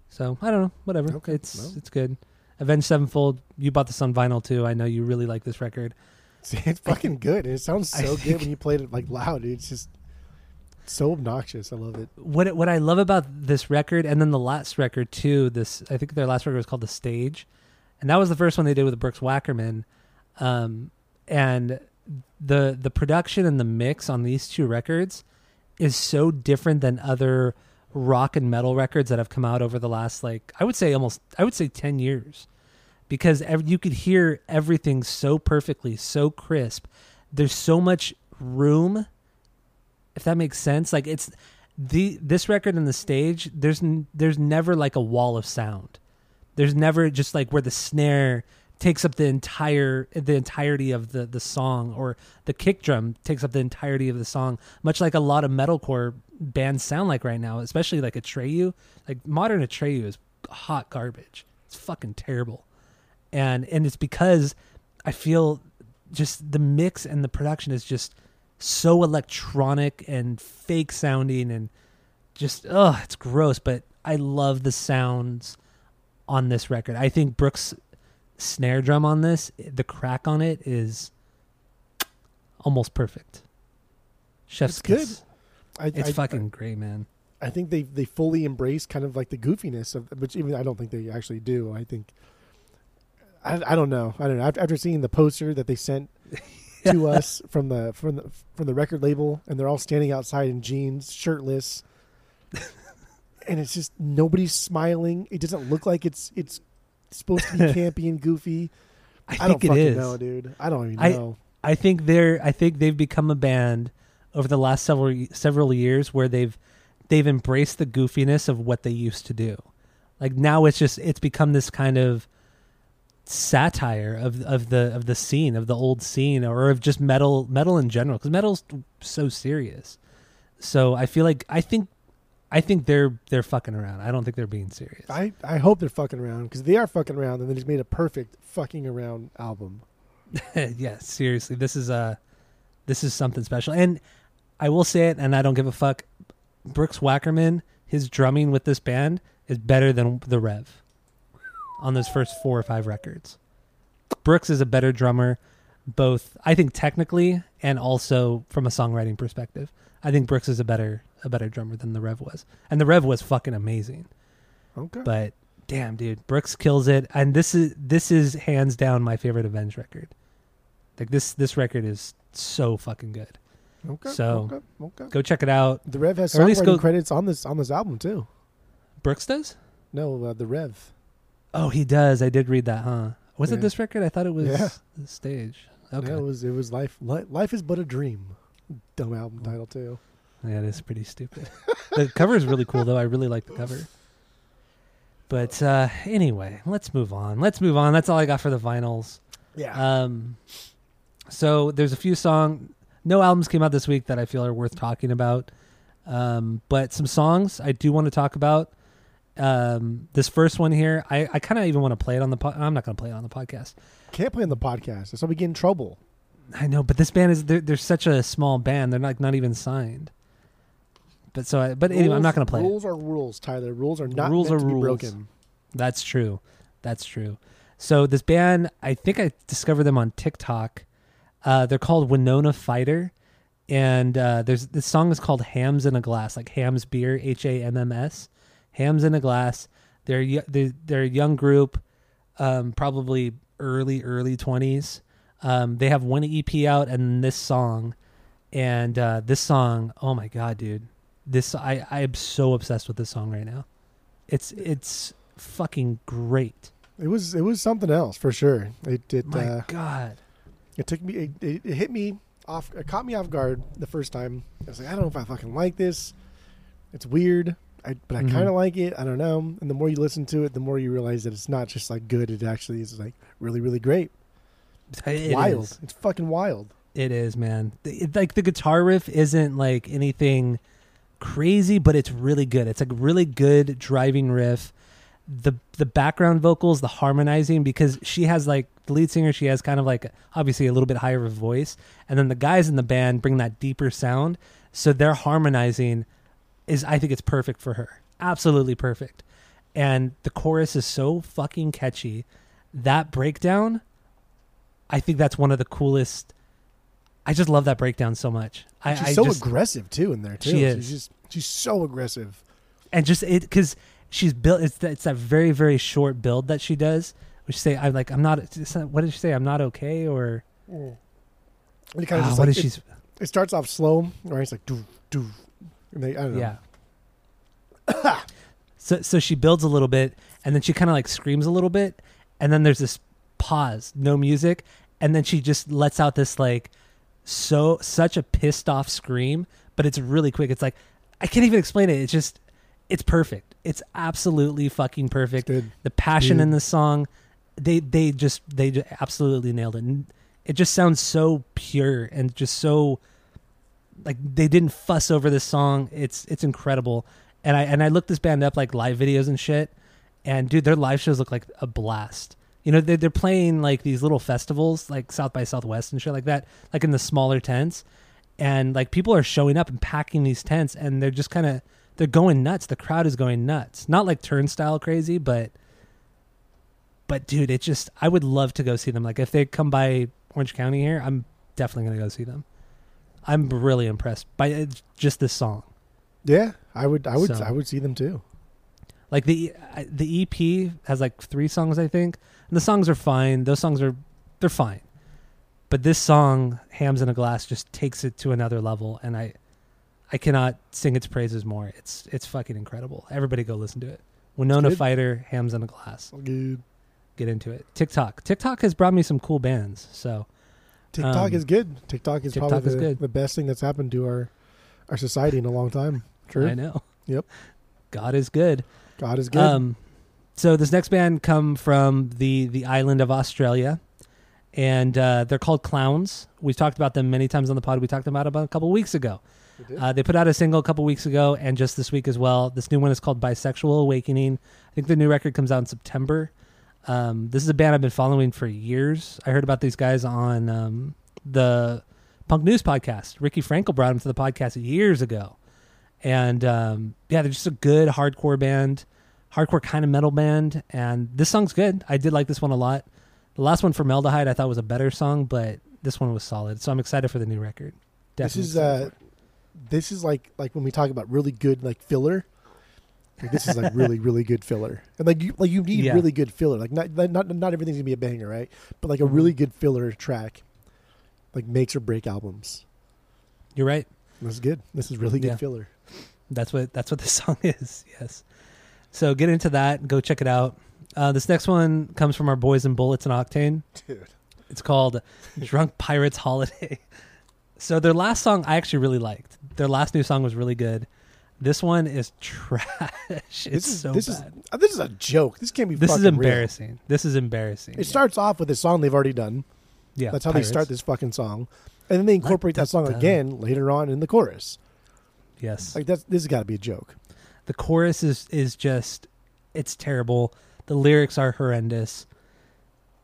So I don't know. Whatever. Okay. It's well. It's good. Avenged Sevenfold. You bought this on vinyl too. I know you really like this record. See, it's fucking good. It sounds so good when you played it like loud. It's just so obnoxious. I love it. What it, what I love about this record, and then the last record too. This I think their last record was called The Stage, and that was the first one they did with Brooks Wackerman. Um, and the the production and the mix on these two records is so different than other rock and metal records that have come out over the last like I would say almost I would say ten years, because every, you could hear everything so perfectly, so crisp. There's so much room, if that makes sense. Like it's the this record and The Stage, there's n- there's never like a wall of sound. There's never just like where the snare takes up the entire the entirety of the, the song, or the kick drum takes up the entirety of the song, much like a lot of metalcore bands sound like right now, especially like Atreyu. Like modern Atreyu is hot garbage. It's fucking terrible. And and it's because I feel just the mix and the production is just so electronic and fake sounding and just, oh, it's gross. But I love the sounds on this record. I think Brooks' snare drum on this, the crack on it is almost perfect. Chef's it's kiss. Good. I, it's I, fucking I, great, man. I think they they fully embrace kind of like the goofiness of, which even I don't think they actually do. I think I, I don't know. I don't know. After seeing the poster that they sent to us from the from the from the record label, and they're all standing outside in jeans, shirtless, and it's just nobody's smiling. It doesn't look like it's it's. It's supposed to be campy and goofy. I, I think don't fucking it is. know, dude. I don't even I, know. I think they're. I think they've become a band over the last several several years where they've they've embraced the goofiness of what they used to do. Like now, it's just it's become this kind of satire of of the of the scene of the old scene, or of just metal metal in general, because metal's so serious. So I feel like I think. I think they're they're fucking around. I don't think they're being serious. I, I hope they're fucking around, because they are fucking around, and they just made a perfect fucking around album. Yeah, seriously, this is a this is something special. And I will say it, and I don't give a fuck. Brooks Wackerman, his drumming with this band is better than the Rev on those first four or five records. Brooks is a better drummer, both I think technically and also from a songwriting perspective. I think Brooks is a better. a better drummer than the Rev was. And the Rev was fucking amazing. Okay. But damn, dude, Brooks kills it. And this is this is hands down my favorite Avenged record. Like this this record is so fucking good. Okay. So okay, okay. Go check it out. The Rev has songwriting credits on this on this album too. Brooks does? No, uh, the Rev. Oh, he does. I did read that, huh? Was yeah. it this record? I thought it was yeah. The Stage. Okay. Yeah, it was it was Life Life is But a Dream. Dumb album title too. Yeah, it is pretty stupid. The cover is really cool, though. I really like the cover. But uh, anyway, let's move on. Let's move on. That's all I got for the vinyls. Yeah. Um. So there's a few songs. No albums came out this week that I feel are worth talking about. Um, but some songs I do want to talk about. Um, this first one here, I, I kind of even want to play it on the podcast. I'm not going to play it on the podcast. Can't play on the podcast. That's how we get in trouble. I know, but this band is, they're, they're such a small band. They're not, not even signed. But so, I, but rules, anyway, I'm not going to play rules it. Rules are rules, Tyler. Rules are not rules meant are to rules. be broken. That's true. That's true. So this band, I think I discovered them on TikTok. Uh, they're called Winona Fighter. And uh, there's this song is called Hams in a Glass, like Hams Beer, H A M M S. Hams in a Glass. They're they're, they're a young group, um, probably early, early twenties. Um, they have one E P out and this song. And uh, this song, oh my God, dude. This I, I am so obsessed with this song right now. It's it's fucking great. It was it was something else for sure. It it my uh, God. It took me it, it, it hit me off it caught me off guard the first time. I was like, I don't know if I fucking like this. It's weird. I, but I mm-hmm. kind of like it. I don't know. And the more you listen to it, the more you realize that it's not just like good. It actually is like really, really great. It's it wild. Is. It's fucking wild. It is, man. It, like the guitar riff isn't like anything crazy, but it's really good. It's like really good driving riff. The the background vocals, the harmonizing, because she has like the lead singer. She has kind of like obviously a little bit higher of a voice, and then the guys in the band bring that deeper sound. So they're harmonizing. Is I think it's perfect for her. Absolutely perfect. And the chorus is so fucking catchy. That breakdown, I think that's one of the coolest. I just love that breakdown so much. I, she's I so just, aggressive too in there too. She is. She's, just, she's so aggressive. And just it because she's built. It's that, it's that very very short build that she does. Which say I like I'm not. What did she say? I'm not okay or. Mm. It kind of oh, what like, is it, it starts off slow, right? It's like doo doo. They, I don't know. Yeah. so so she builds a little bit, and then she kind of like screams a little bit, and then there's this pause, no music, and then she just lets out this like so such a pissed off scream, but it's really quick. It's like I can't even explain it. It's just it's perfect. It's absolutely fucking perfect. The passion Dude. in this song, they they just they just absolutely nailed it. And it just sounds so pure and just so. Like they didn't fuss over this song. It's it's incredible, and I and I looked this band up like live videos and shit, and dude, their live shows look like a blast. You know, they're they're playing like these little festivals like South by Southwest and shit like that, like in the smaller tents, and like people are showing up and packing these tents, and they're just kind of they're going nuts. The crowd is going nuts, not like Turnstile crazy, but but dude, it just I would love to go see them. Like if they come by Orange County here, I'm definitely gonna go see them. I'm really impressed by just this song. Yeah, I would, I would, so, I would see them too. Like the the E P has like three songs, I think, and the songs are fine. Those songs are they're fine, but this song, "Hams in a Glass," just takes it to another level, and I I cannot sing its praises more. It's it's fucking incredible. Everybody go listen to it. Winona Fighter, "Hams in a Glass." Good. Get into it. TikTok. TikTok has brought me some cool bands, so. TikTok um, is good. TikTok is TikTok probably is the, good. the best thing that's happened to our, our society in a long time. True. I know. Yep. God is good. God is good. Um, so this next band come from the, the island of Australia, and uh, they're called Clowns. We've talked about them many times on the pod. We talked about them about a couple weeks ago. We uh, they put out a single a couple weeks ago and just this week as well. This new one is called Bisexual Awakening. I think the new record comes out in September. Um, this is a band I've been following for years. I heard about these guys on um, the Punk News podcast. Ricky Frankel brought them to the podcast years ago. And um, yeah, they're just a good hardcore band, hardcore kind of metal band. And this song's good. I did like this one a lot. The last one, Formaldehyde, I thought was a better song, but this one was solid. So I'm excited for the new record. Definitely. This is, uh, this is like, like when we talk about really good like filler. Like this is like really, really good filler, and like you, like you need yeah. really good filler. Like not, not, not everything's gonna be a banger, right? But like a really good filler track, like makes or break albums. You're right. That's good. This is really good yeah. filler. That's what that's what this song is. Yes. So get into that. Go check it out. Uh, this next one comes from our boys in Bullets and Octane. Dude, it's called "Drunk Pirates Holiday." So their last song I actually really liked. Their last new song was really good. This one is trash. It's this is, so this bad. Is, this is a joke. This can't be this fucking This is embarrassing. Real. This is embarrassing. It yeah. starts off with a song they've already done. Yeah, That's how Pirates. They start this fucking song. And then they incorporate that song again later on in the chorus. Yes. Like that's this has got to be a joke. The chorus is, is just, it's terrible. The lyrics are horrendous.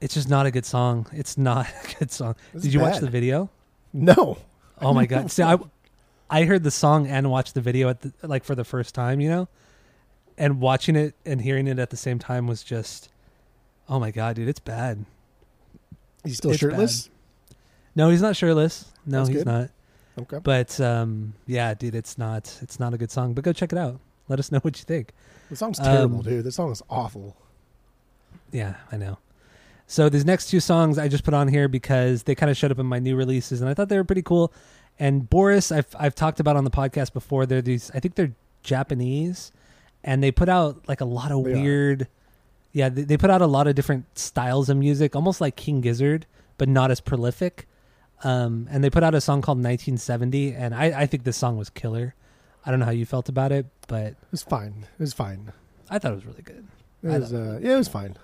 It's just not a good song. It's not a good song. This Did you bad. watch the video? No. Oh my God. See, I... I heard the song and watched the video at the, like for the first time, you know, and watching it and hearing it at the same time was just, oh my God, dude, it's bad. He's still it's shirtless? Bad. No, he's not shirtless. No, That's he's good. not. Okay. But um, yeah, dude, it's not, it's not a good song, but go check it out. Let us know what you think. The song's terrible, um, dude. The song is awful. Yeah, I know. So these next two songs I just put on here because they kind of showed up in my new releases and I thought they were pretty cool. And Boris, I've I've talked about on the podcast before. They're these, I think they're Japanese, and they put out like a lot of they weird, are. yeah. They, they put out a lot of different styles of music, almost like King Gizzard, but not as prolific. Um, and they put out a song called nineteen seventy, and I, I think this song was killer. I don't know how you felt about it, but it was fine. It was fine. I thought it was really good. It I was uh, yeah, it was fine.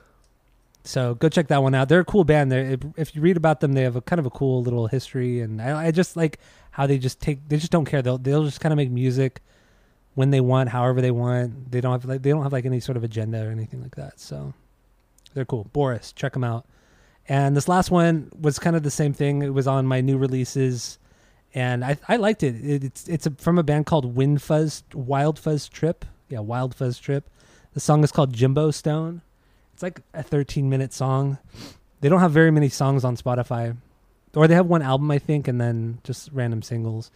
So go check that one out. They're a cool band. They're, if you read about them, they have a kind of a cool little history, and I, I just like how they just take. They just don't care. They'll they'll just kind of make music when they want, however they want. They don't have like they don't have like any sort of agenda or anything like that. So they're cool. Boris, check them out. And this last one was kind of the same thing. It was on my new releases, and I I liked it. it it's it's a, from a band called Wind Fuzz Wild Fuzz Trip. Yeah, Wild Fuzz Trip. The song is called Jimbo Stone. It's like a thirteen minute song. They don't have very many songs on Spotify, or they have one album, I think, and then just random singles.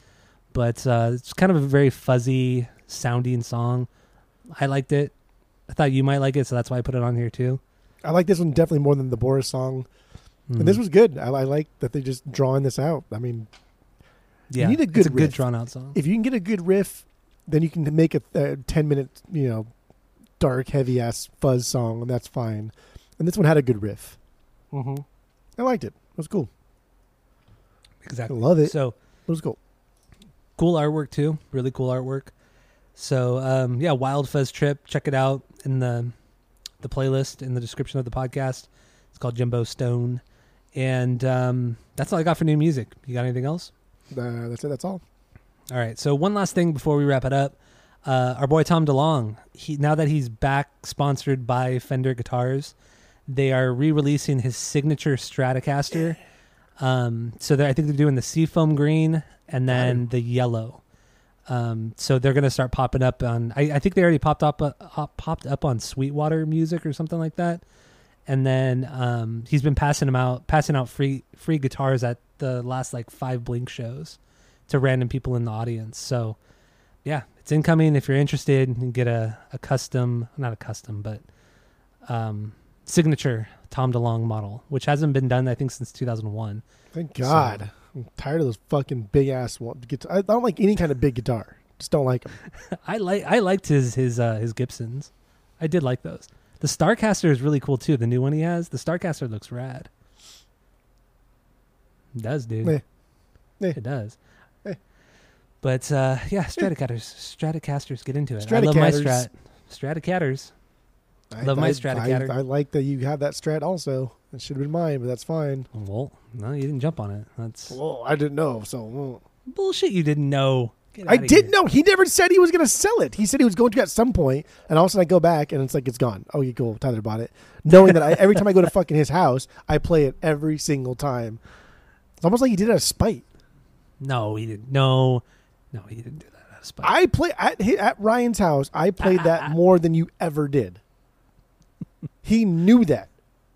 But uh, it's kind of a very fuzzy sounding song. I liked it. I thought you might like it, so that's why I put it on here too. I like this one definitely more than the Boris song. Mm-hmm. And this was good. I, I like that they just drawing this out. I mean, yeah, you need a good it's a riff. good drawn out song. If you can get a good riff, then you can make a ten minute, you know, dark, heavy-ass fuzz song, and that's fine. And this one had a good riff. Mm-hmm. I liked it. It was cool. Exactly. I love it. So it was cool. Cool artwork, too. Really cool artwork. So, um, yeah, Wild Fuzz Trip. Check it out in the the playlist, in the description of the podcast. It's called Jimbo Stone. And um, that's all I got for new music. You got anything else? Uh, that's it. That's all. All right. So one last thing before we wrap it up. Uh, our boy Tom DeLonge, he, now that he's back sponsored by Fender Guitars, they are re-releasing his signature Stratocaster. Um, so I think they're doing the seafoam green and then the yellow. Um, so they're going to start popping up on, I, I think they already popped up, uh, popped up on Sweetwater Music or something like that. And then um, he's been passing them out, passing out free free guitars at the last like five Blink shows to random people in the audience. So yeah. It's incoming. If you're interested, you can get a, a custom, not a custom, but um, signature Tom DeLonge model, which hasn't been done, I think, since two thousand one. Thank God. So, I'm tired of those fucking big-ass guitars. I don't like any kind of big guitar. Just don't like them. I, li- I liked his his uh, his Gibsons. I did like those. The Starcaster is really cool, too. The new one he has. The Starcaster looks rad. It does, dude. Eh. Eh. It does. But, uh, yeah, Stratocaters, Stratocasters, get into it. I love my Strat. Stratocaters. I love I, my Stratocatter. I, I like that you have that Strat also. It should have been mine, but that's fine. Well, no, you didn't jump on it. That's Well, I didn't know, so. Bullshit, you didn't know. I did here. know. He never said he was going to sell it. He said he was going to at some point, and all of a sudden I go back, and it's like, it's gone. Oh, okay, cool. Tyler bought it. Knowing that I, every time I go to fucking his house, I play it every single time. It's almost like he did it out of spite. No, he didn't. No. No, he didn't do that. Spot. I play at, at Ryan's house. I played ah. that more than you ever did. He knew that.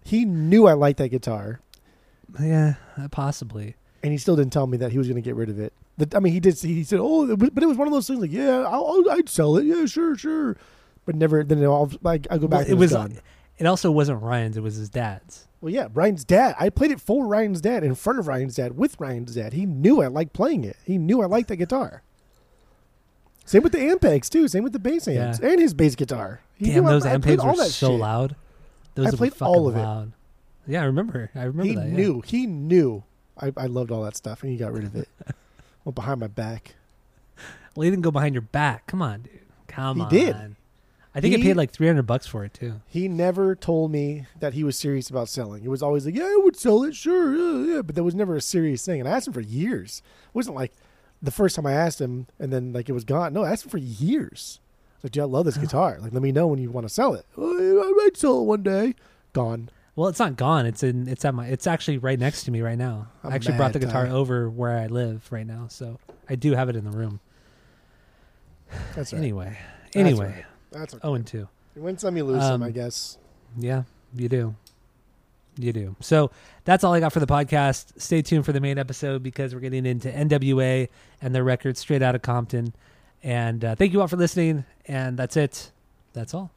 He knew I liked that guitar. Yeah, possibly. And he still didn't tell me that he was going to get rid of it. But, I mean, he did. He said, "Oh, but it was one of those things like, yeah, I'll, I'd sell it. Yeah, sure, sure." But never. Then I'll, like, I'll go back. Well, it, it was. Gone. It also wasn't Ryan's. It was his dad's. Well, yeah, Ryan's dad. I played it for Ryan's dad, in front of Ryan's dad, with Ryan's dad. He knew I liked playing it. He knew I liked that guitar. Same with the Ampex, too. Same with the bass amps yeah. and his bass guitar. He Damn, those I, Ampex I were so shit. loud. Those I played were all of it. Loud. Yeah, I remember. I remember he that. He yeah. knew. He knew. I, I loved all that stuff, and he got rid of it. Well, behind my back. Well, he didn't go behind your back. Come on, dude. Come he on. He did. I think he, I paid like three hundred bucks for it, too. He never told me that he was serious about selling. It was always like, yeah, I would sell it, sure. Yeah, yeah. But there was never a serious thing. And I asked him for years. It wasn't like the first time I asked him and then like it was gone. No, I asked him for years. I was like, dude, I love this oh. guitar. Like, let me know when you want to sell it. Oh, I might sell it one day. Gone. Well, it's not gone. It's in. It's at my. It's actually right next to me right now. I'm I actually brought the guitar time. over where I live right now, so I do have it in the room. That's right. Anyway, That's anyway, right. That's okay. oh and two You win some, you lose um, some, I guess. Yeah, you do. You do. So that's all I got for the podcast. Stay tuned for the main episode because we're getting into N W A and their record Straight Outta Compton. And uh, thank you all for listening. And that's it. That's all.